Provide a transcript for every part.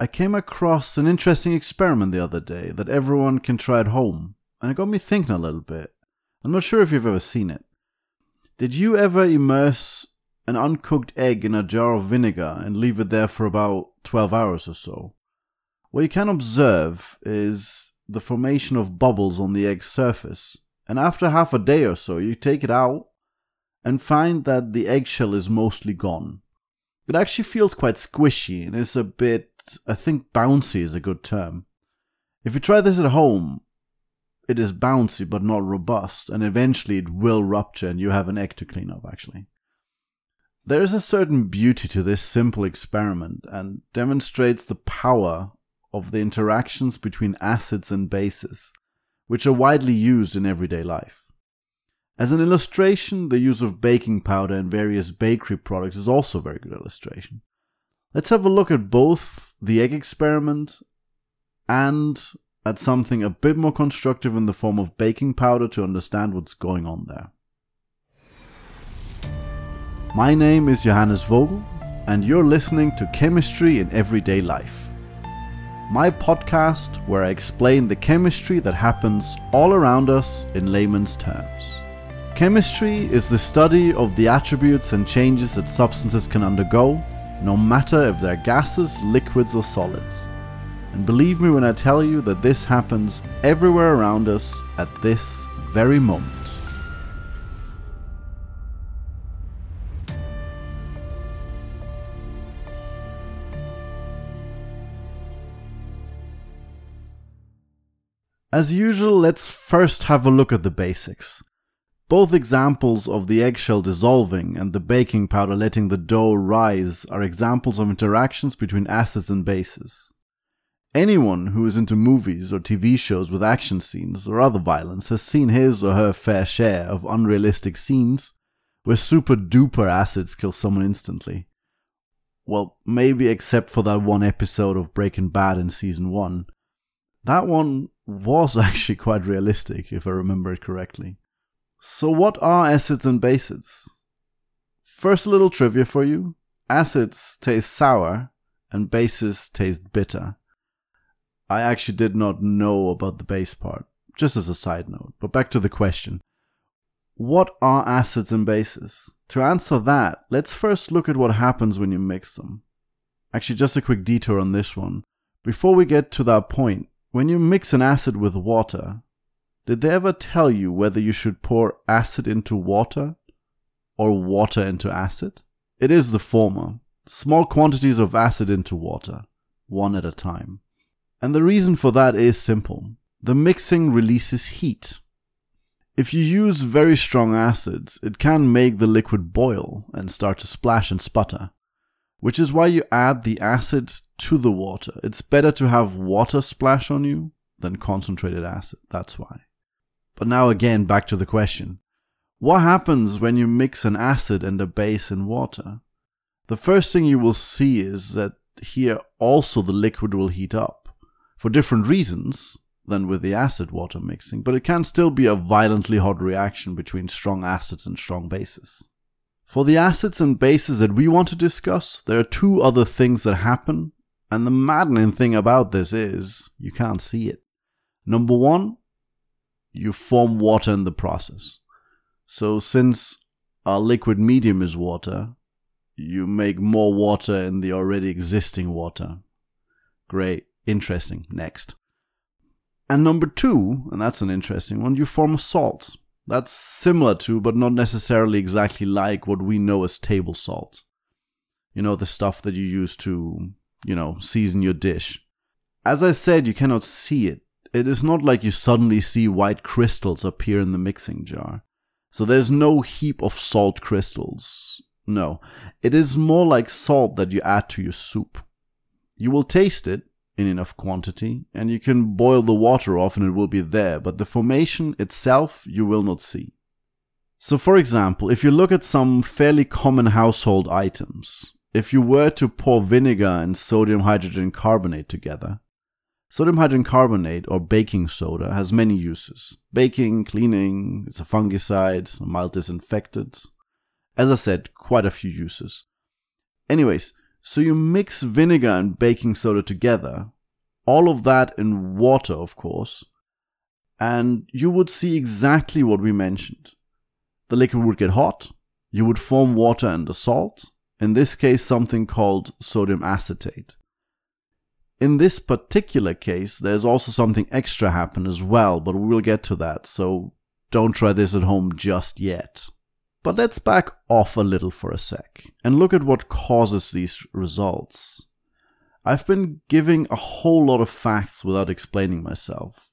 I came across an interesting experiment the other day that everyone can try at home, and it got me thinking a little bit. I'm not sure if you've ever seen it. Did you ever immerse an uncooked egg in a jar of vinegar and leave it there for about 12 hours or so? What you can observe is the formation of bubbles on the egg's surface, and after half a day or so you take it out and find that the eggshell is mostly gone. It actually feels quite squishy and is a bit, I think bouncy is a good term. If you try this at home, it is bouncy but not robust, and eventually it will rupture and you have an egg to clean up, actually. There is a certain beauty to this simple experiment and demonstrates the power of the interactions between acids and bases, which are widely used in everyday life. As an illustration, the use of baking powder and various bakery products is also a very good illustration. Let's have a look at both the egg experiment and at something a bit more constructive in the form of baking powder to understand what's going on there. My name is Johannes Vogel, and you're listening to Chemistry in Everyday Life, my podcast where I explain the chemistry that happens all around us in layman's terms. Chemistry is the study of the attributes and changes that substances can undergo, no matter if they're gases, liquids or solids. And believe me when I tell you that this happens everywhere around us at this very moment. As usual, let's first have a look at the basics. Both examples of the eggshell dissolving and the baking powder letting the dough rise are examples of interactions between acids and bases. Anyone who is into movies or TV shows with action scenes or other violence has seen his or her fair share of unrealistic scenes where super duper acids kill someone instantly. Well, maybe except for that one episode of Breaking Bad in season 1. That one was actually quite realistic, if I remember it correctly. So what are acids and bases? First, a little trivia for you. Acids taste sour and bases taste bitter. I actually did not know about the base part, just as a side note. But back to the question. What are acids and bases? To answer that, let's first look at what happens when you mix them. Actually, just a quick detour on this one. Before we get to that point, when you mix an acid with water, did they ever tell you whether you should pour acid into water or water into acid? It is the former. Small quantities of acid into water, one at a time. And the reason for that is simple. The mixing releases heat. If you use very strong acids, it can make the liquid boil and start to splash and sputter, which is why you add the acid to the water. It's better to have water splash on you than concentrated acid, that's why. But now again, back to the question. What happens when you mix an acid and a base in water? The first thing you will see is that here also the liquid will heat up, for different reasons than with the acid-water mixing, but it can still be a violently hot reaction between strong acids and strong bases. For the acids and bases that we want to discuss, there are two other things that happen, and the maddening thing about this is you can't see it. Number one, you form water in the process. So since our liquid medium is water, you make more water in the already existing water. Great. Interesting. Next. And number two, and that's an interesting one, you form a salt. That's similar to, but not necessarily exactly like what we know as table salt. You know, the stuff that you use to, season your dish. As I said, you cannot see it. It is not like you suddenly see white crystals appear in the mixing jar. So there's no heap of salt crystals. No, it is more like salt that you add to your soup. You will taste it in enough quantity, and you can boil the water off and it will be there, but the formation itself you will not see. So for example, if you look at some fairly common household items, if you were to pour vinegar and sodium hydrogen carbonate together, sodium hydrogen carbonate, or baking soda, has many uses. Baking, cleaning, it's a fungicide, it's a mild disinfectant. As I said, quite a few uses. Anyways, So you mix vinegar and baking soda together, all of that in water, of course, and you would see exactly what we mentioned. The liquid would get hot, you would form water and a salt, in this case something called sodium acetate. In this particular case, there's also something extra happen as well, but we'll get to that, so don't try this at home just yet. But let's back off a little for a sec and look at what causes these results. I've been giving a whole lot of facts without explaining myself.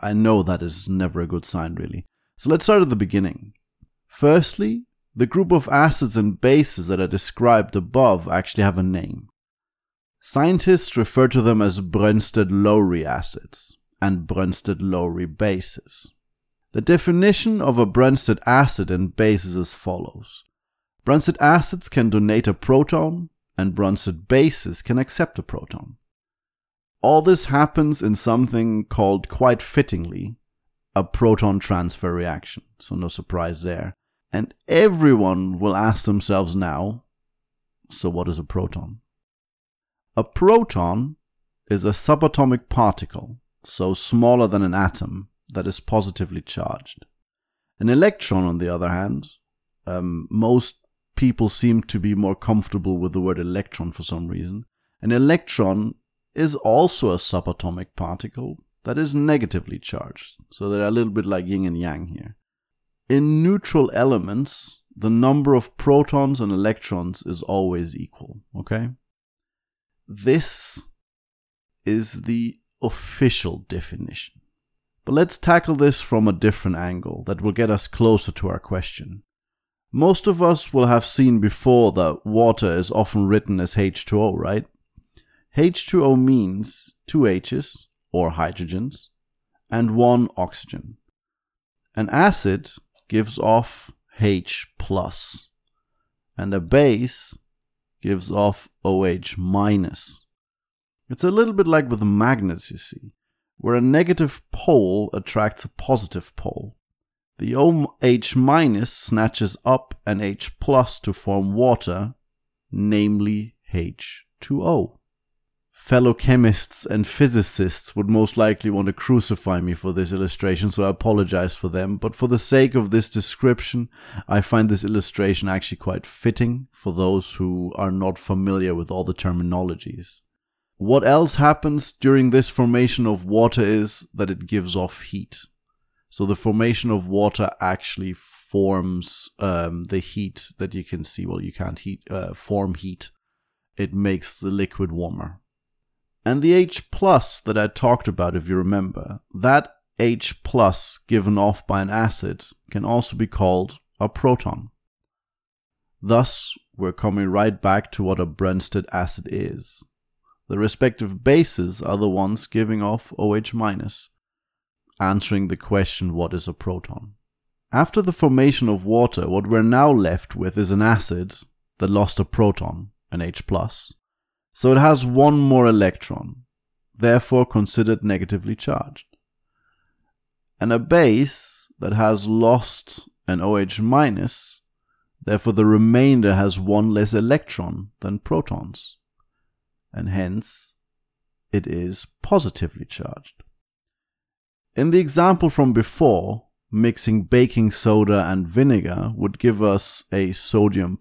I know that is never a good sign, really. So let's start at the beginning. Firstly, the group of acids and bases that are described above actually have a name. Scientists refer to them as Brønsted-Lowry acids and Brønsted-Lowry bases. The definition of a Brønsted acid and base is as follows. Brønsted acids can donate a proton, and Brønsted bases can accept a proton. All this happens in something called, quite fittingly, a proton transfer reaction, so no surprise there. And everyone will ask themselves now, so what is a proton? A proton is a subatomic particle, so smaller than an atom, that is positively charged. An electron, on the other hand, most people seem to be more comfortable with the word electron for some reason. An electron is also a subatomic particle that is negatively charged. So they're a little bit like yin and yang here. In neutral elements, the number of protons and electrons is always equal, okay? This is the official definition. But let's tackle this from a different angle that will get us closer to our question. Most of us will have seen before that water is often written as H2O, right? H2O means two H's, or hydrogens, and one oxygen. An acid gives off H+, and a base gives off OH-. It's a little bit like with the magnets, you see, where a negative pole attracts a positive pole. The OH- snatches up an H+ to form water, namely H2O. Fellow chemists and physicists would most likely want to crucify me for this illustration, so I apologize for them, but for the sake of this description, I find this illustration actually quite fitting for those who are not familiar with all the terminologies. What else happens during this formation of water is that it gives off heat. So the formation of water actually forms the heat that you can see. Well, you can't form heat. It makes the liquid warmer. And the H+ that I talked about, if you remember, that H+ given off by an acid can also be called a proton. Thus, we're coming right back to what a Brønsted acid is. The respective bases are the ones giving off OH-, answering the question, what is a proton? After the formation of water, what we're now left with is an acid that lost a proton, an H+, so it has one more electron, therefore considered negatively charged. And a base that has lost an OH-, therefore the remainder has one less electron than protons, and hence it is positively charged. In the example from before, mixing baking soda and vinegar would give us a sodium+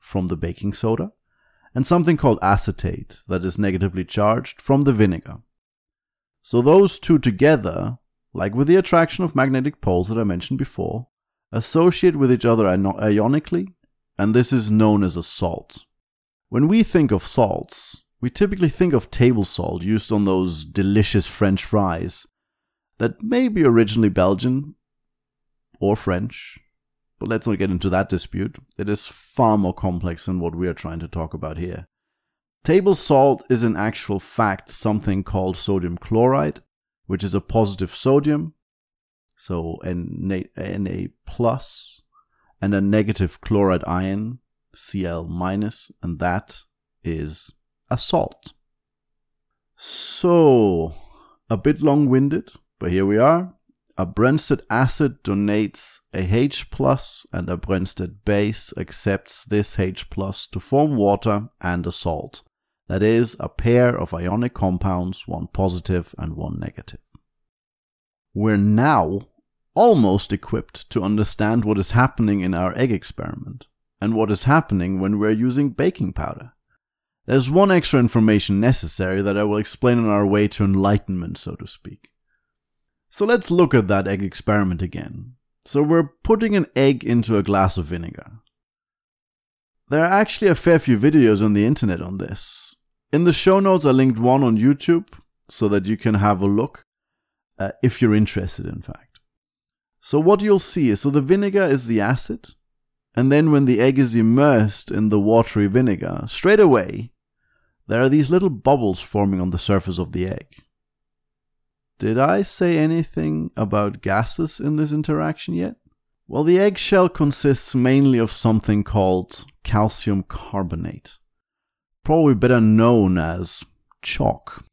from the baking soda and something called acetate that is negatively charged from the vinegar. So those two together, like with the attraction of magnetic poles that I mentioned before, associate with each other ionically, and this is known as a salt. When we think of salts, we typically think of table salt used on those delicious French fries that may be originally Belgian or French, but let's not get into that dispute. It is far more complex than what we are trying to talk about here. Table salt is in actual fact something called sodium chloride, which is a positive sodium, so Na+, and a negative chloride ion, Cl-, and that is a salt. So, a bit long-winded, but here we are. A Brønsted acid donates a H+, and a Brønsted base accepts this H+ to form water and a salt. That is, a pair of ionic compounds, one positive and one negative. We're now almost equipped to understand what is happening in our egg experiment, and what is happening when we're using baking powder. There's one extra information necessary that I will explain on our way to enlightenment, so to speak. So let's look at that egg experiment again. So we're putting an egg into a glass of vinegar. There are actually a fair few videos on the internet on this. In the show notes I linked one on YouTube, so that you can have a look, if you're interested in fact. So what you'll see is, so the vinegar is the acid, and then when the egg is immersed in the watery vinegar, straight away, there are these little bubbles forming on the surface of the egg. Did I say anything about gases in this interaction yet? Well, the eggshell consists mainly of something called calcium carbonate, probably better known as chalk.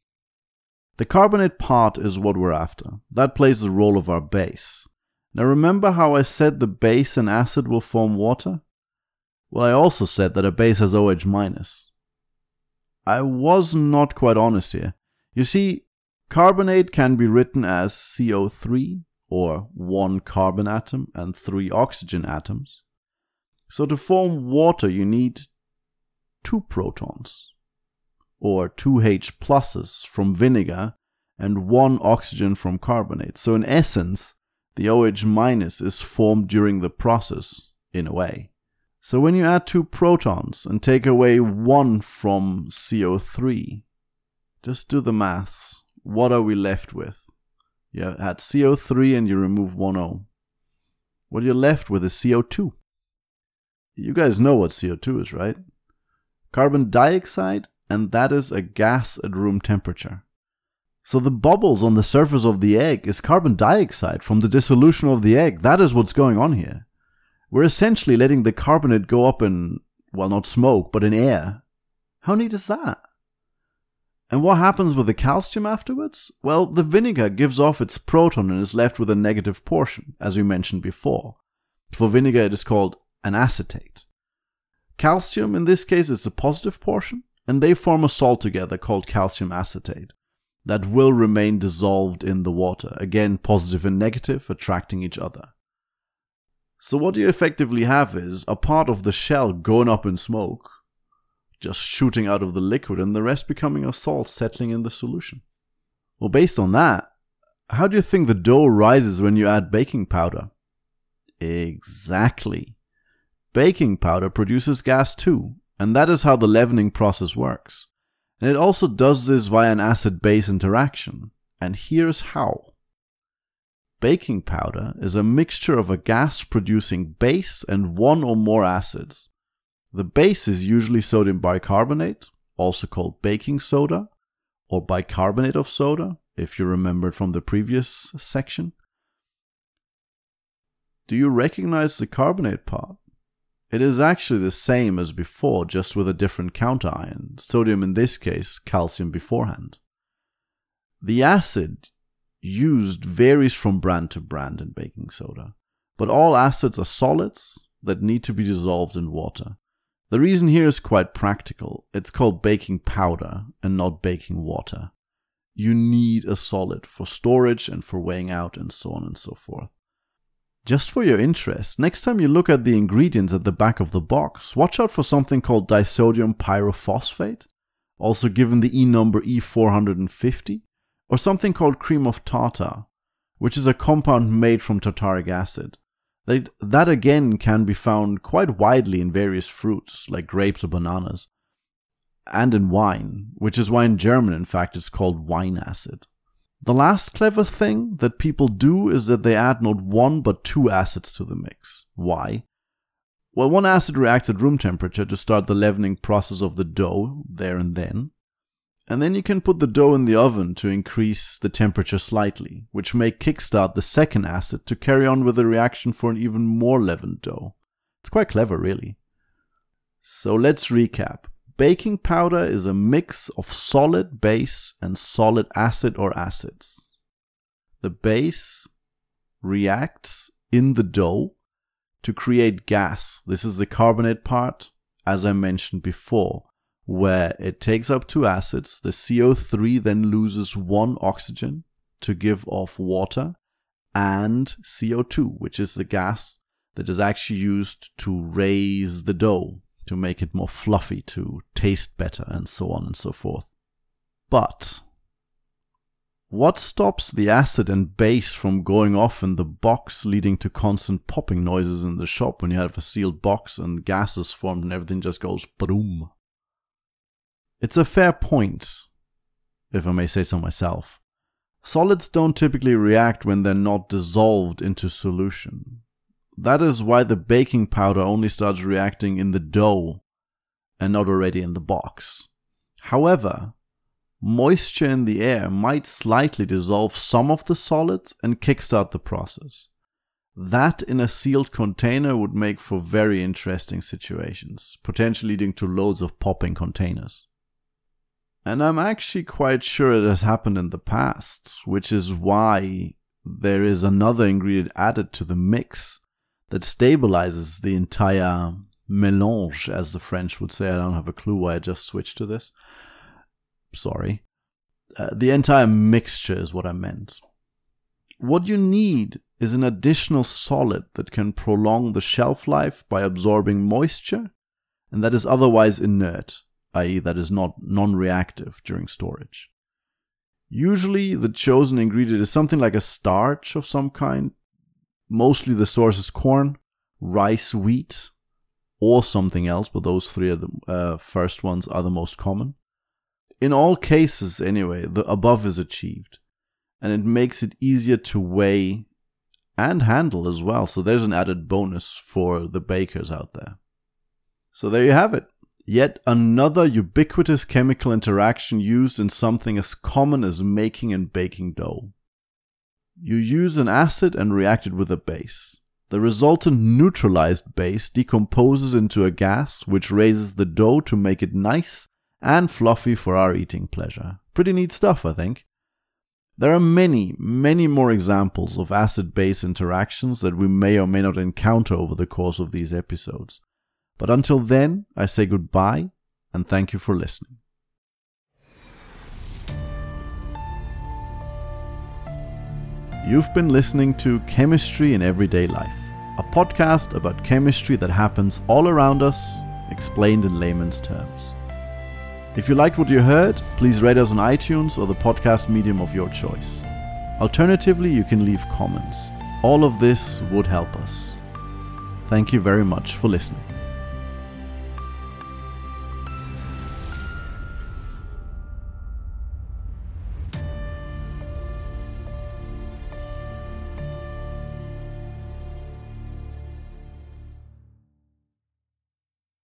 The carbonate part is what we're after. That plays the role of our base. Now remember how I said the base and acid will form water? Well, I also said that a base has OH-. I was not quite honest here. You see, carbonate can be written as CO3, or one carbon atom and three oxygen atoms. So to form water you need two protons, or two H+ from vinegar and one oxygen from carbonate. So in essence, the OH- is formed during the process, in a way. So when you add two protons and take away one from CO3, just do the maths. What are we left with? You add CO3 and you remove one O. What you're left with is CO2. You guys know what CO2 is, right? Carbon dioxide, and that is a gas at room temperature. So the bubbles on the surface of the egg is carbon dioxide from the dissolution of the egg. That is what's going on here. We're essentially letting the carbonate go up in, well, not smoke, but in air. How neat is that? And what happens with the calcium afterwards? Well, the vinegar gives off its proton and is left with a negative portion, as we mentioned before. For vinegar, it is called an acetate. Calcium, in this case, is a positive portion, and they form a salt together called calcium acetate. That will remain dissolved in the water. Again, positive and negative attracting each other. So what you effectively have is a part of the shell going up in smoke, just shooting out of the liquid, and the rest becoming a salt settling in the solution. Well, based on that, how do you think the dough rises when you add baking powder? Exactly. Baking powder produces gas too, and that is how the leavening process works. And it also does this via an acid-base interaction. And here's how. Baking powder is a mixture of a gas-producing base and one or more acids. The base is usually sodium bicarbonate, also called baking soda, or bicarbonate of soda, if you remembered from the previous section. Do you recognize the carbonate part? It is actually the same as before, just with a different counter ion, sodium in this case, calcium beforehand. The acid used varies from brand to brand in baking soda, but all acids are solids that need to be dissolved in water. The reason here is quite practical. It's called baking powder and not baking water. You need a solid for storage and for weighing out and so on and so forth. Just for your interest, next time you look at the ingredients at the back of the box, watch out for something called disodium pyrophosphate, also given the E number E450, or something called cream of tartar, which is a compound made from tartaric acid. That again can be found quite widely in various fruits, like grapes or bananas, and in wine, which is why in German, in fact, it's called wine acid. The last clever thing that people do is that they add not one but two acids to the mix. Why? Well, one acid reacts at room temperature to start the leavening process of the dough there and then. And then you can put the dough in the oven to increase the temperature slightly, which may kickstart the second acid to carry on with the reaction for an even more leavened dough. It's quite clever, really. So let's recap. Baking powder is a mix of solid base and solid acid or acids. The base reacts in the dough to create gas. This is the carbonate part, as I mentioned before, where it takes up two acids. The CO3 then loses one oxygen to give off water, and CO2, which is the gas that is actually used to raise the dough, to make it more fluffy, to taste better, and so on and so forth. But what stops the acid and base from going off in the box, leading to constant popping noises in the shop when you have a sealed box and gases formed and everything just goes boom? It's a fair point, if I may say so myself. Solids don't typically react when they're not dissolved into solution. That is why the baking powder only starts reacting in the dough and not already in the box. However, moisture in the air might slightly dissolve some of the solids and kickstart the process. That in a sealed container would make for very interesting situations, potentially leading to loads of popping containers. And I'm actually quite sure it has happened in the past, which is why there is another ingredient added to the mix that stabilizes the entire mélange, as the French would say. I don't have a clue why I just switched to this. Sorry. The entire mixture is what I meant. What you need is an additional solid that can prolong the shelf life by absorbing moisture, and that is otherwise inert, i.e. that is not non-reactive during storage. Usually the chosen ingredient is something like a starch of some kind. Mostly the source is corn, rice, wheat, or something else, but those three are the first ones are the most common. In all cases, anyway, the above is achieved, and it makes it easier to weigh and handle as well, so there's an added bonus for the bakers out there. So there you have it. Yet another ubiquitous chemical interaction used in something as common as making and baking dough. You use an acid and react it with a base. The resultant neutralized base decomposes into a gas, which raises the dough to make it nice and fluffy for our eating pleasure. Pretty neat stuff, I think. There are many, many more examples of acid-base interactions that we may or may not encounter over the course of these episodes. But until then, I say goodbye and thank you for listening. You've been listening to Chemistry in Everyday Life, a podcast about chemistry that happens all around us, explained in layman's terms. If you liked what you heard, please rate us on iTunes or the podcast medium of your choice. Alternatively, you can leave comments. All of this would help us. Thank you very much for listening.